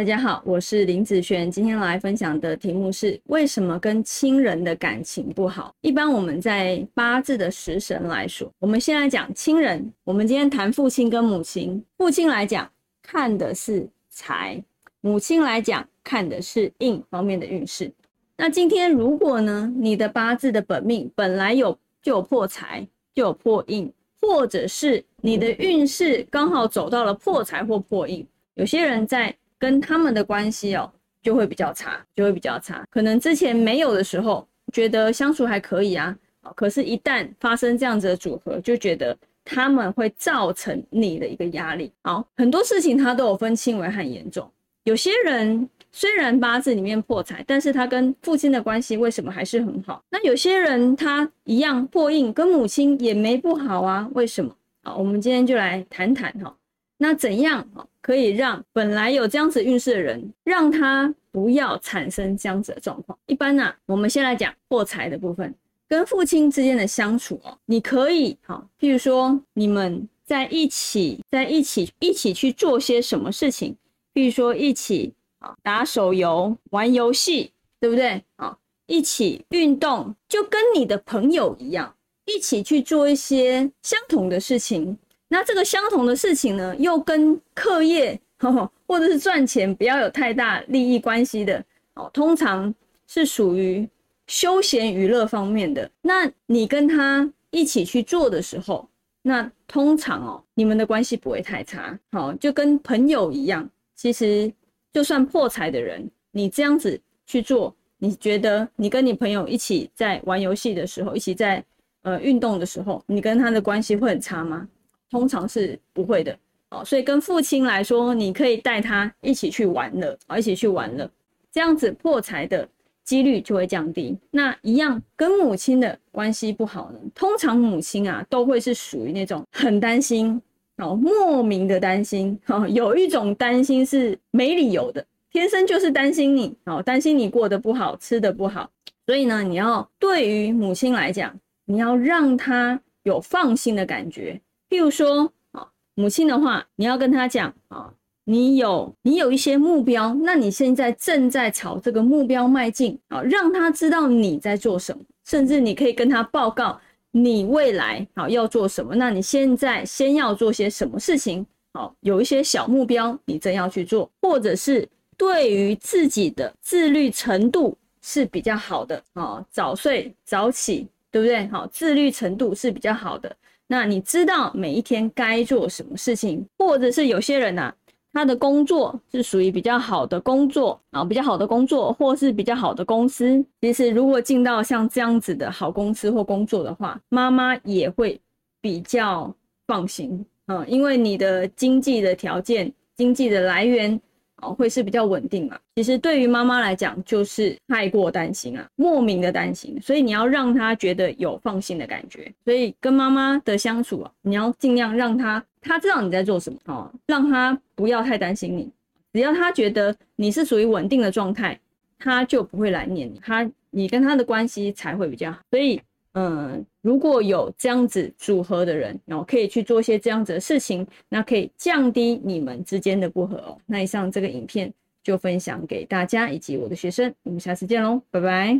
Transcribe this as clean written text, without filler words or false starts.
大家好，我是林子璇，今天来分享的题目是为什么跟亲人的感情不好。一般我们在八字的食神来说，我们现在讲亲人，我们今天谈父亲跟母亲。父亲来讲看的是财，母亲来讲看的是印方面的运势。那今天如果呢，你的八字的本命本来就有破财，就有破印，或者是你的运势刚好走到了破财或破印，有些人在跟他们的关系就会比较差，可能之前没有的时候觉得相处还可以啊，可是一旦发生这样子的组合，就觉得他们会造成你的一个压力。好，很多事情它都有分轻微和严重，有些人虽然八字里面破财，但是他跟父亲的关系为什么还是很好？那有些人他一样破印，跟母亲也没不好啊，为什么？好，我们今天就来谈谈那怎样可以让本来有这样子运势的人，让他不要产生这样子的状况。一般啊，我们先来讲破财的部分，跟父亲之间的相处你可以譬如说你们在一起去做些什么事情，譬如说一起打手游、玩游戏，对不对？一起运动，就跟你的朋友一样，一起去做一些相同的事情。那这个相同的事情呢，又跟课业或者是赚钱不要有太大利益关系的通常是属于休闲娱乐方面的。那你跟他一起去做的时候，那通常你们的关系不会太差，就跟朋友一样。其实就算破财的人，你这样子去做，你觉得你跟你朋友一起在玩游戏的时候，一起在运动的时候，你跟他的关系会很差吗？通常是不会的所以跟父亲来说，你可以带他一起去玩了这样子破财的几率就会降低。那一样跟母亲的关系不好呢，通常母亲都会是属于那种很担心莫名的担心有一种担心是没理由的，天生就是担心你过得不好，吃得不好。所以呢，你要对于母亲来讲，你要让她有放心的感觉。譬如说母亲的话，你要跟她讲你有一些目标，那你现在正在朝这个目标迈进让她知道你在做什么，甚至你可以跟她报告你未来要做什么，那你现在先要做些什么事情有一些小目标你真要去做，或者是对于自己的自律程度是比较好的早睡早起，对不对？自律程度是比较好的，那你知道每一天该做什么事情。或者是有些人他的工作是属于比较好的工作或是比较好的公司。其实如果进到像这样子的好公司或工作的话，妈妈也会比较放心因为你的经济的条件、经济的来源会是比较稳定嘛。其实对于妈妈来讲，就是太过担心莫名的担心，所以你要让她觉得有放心的感觉。所以跟妈妈的相处你要尽量让她知道你在做什么让她不要太担心你。只要她觉得你是属于稳定的状态，她就不会来念你，你跟她的关系才会比较好。所以如果有这样子组合的人，然后可以去做一些这样子的事情，那可以降低你们之间的不和那以上这个影片就分享给大家以及我的学生，我们下次见咯，拜拜。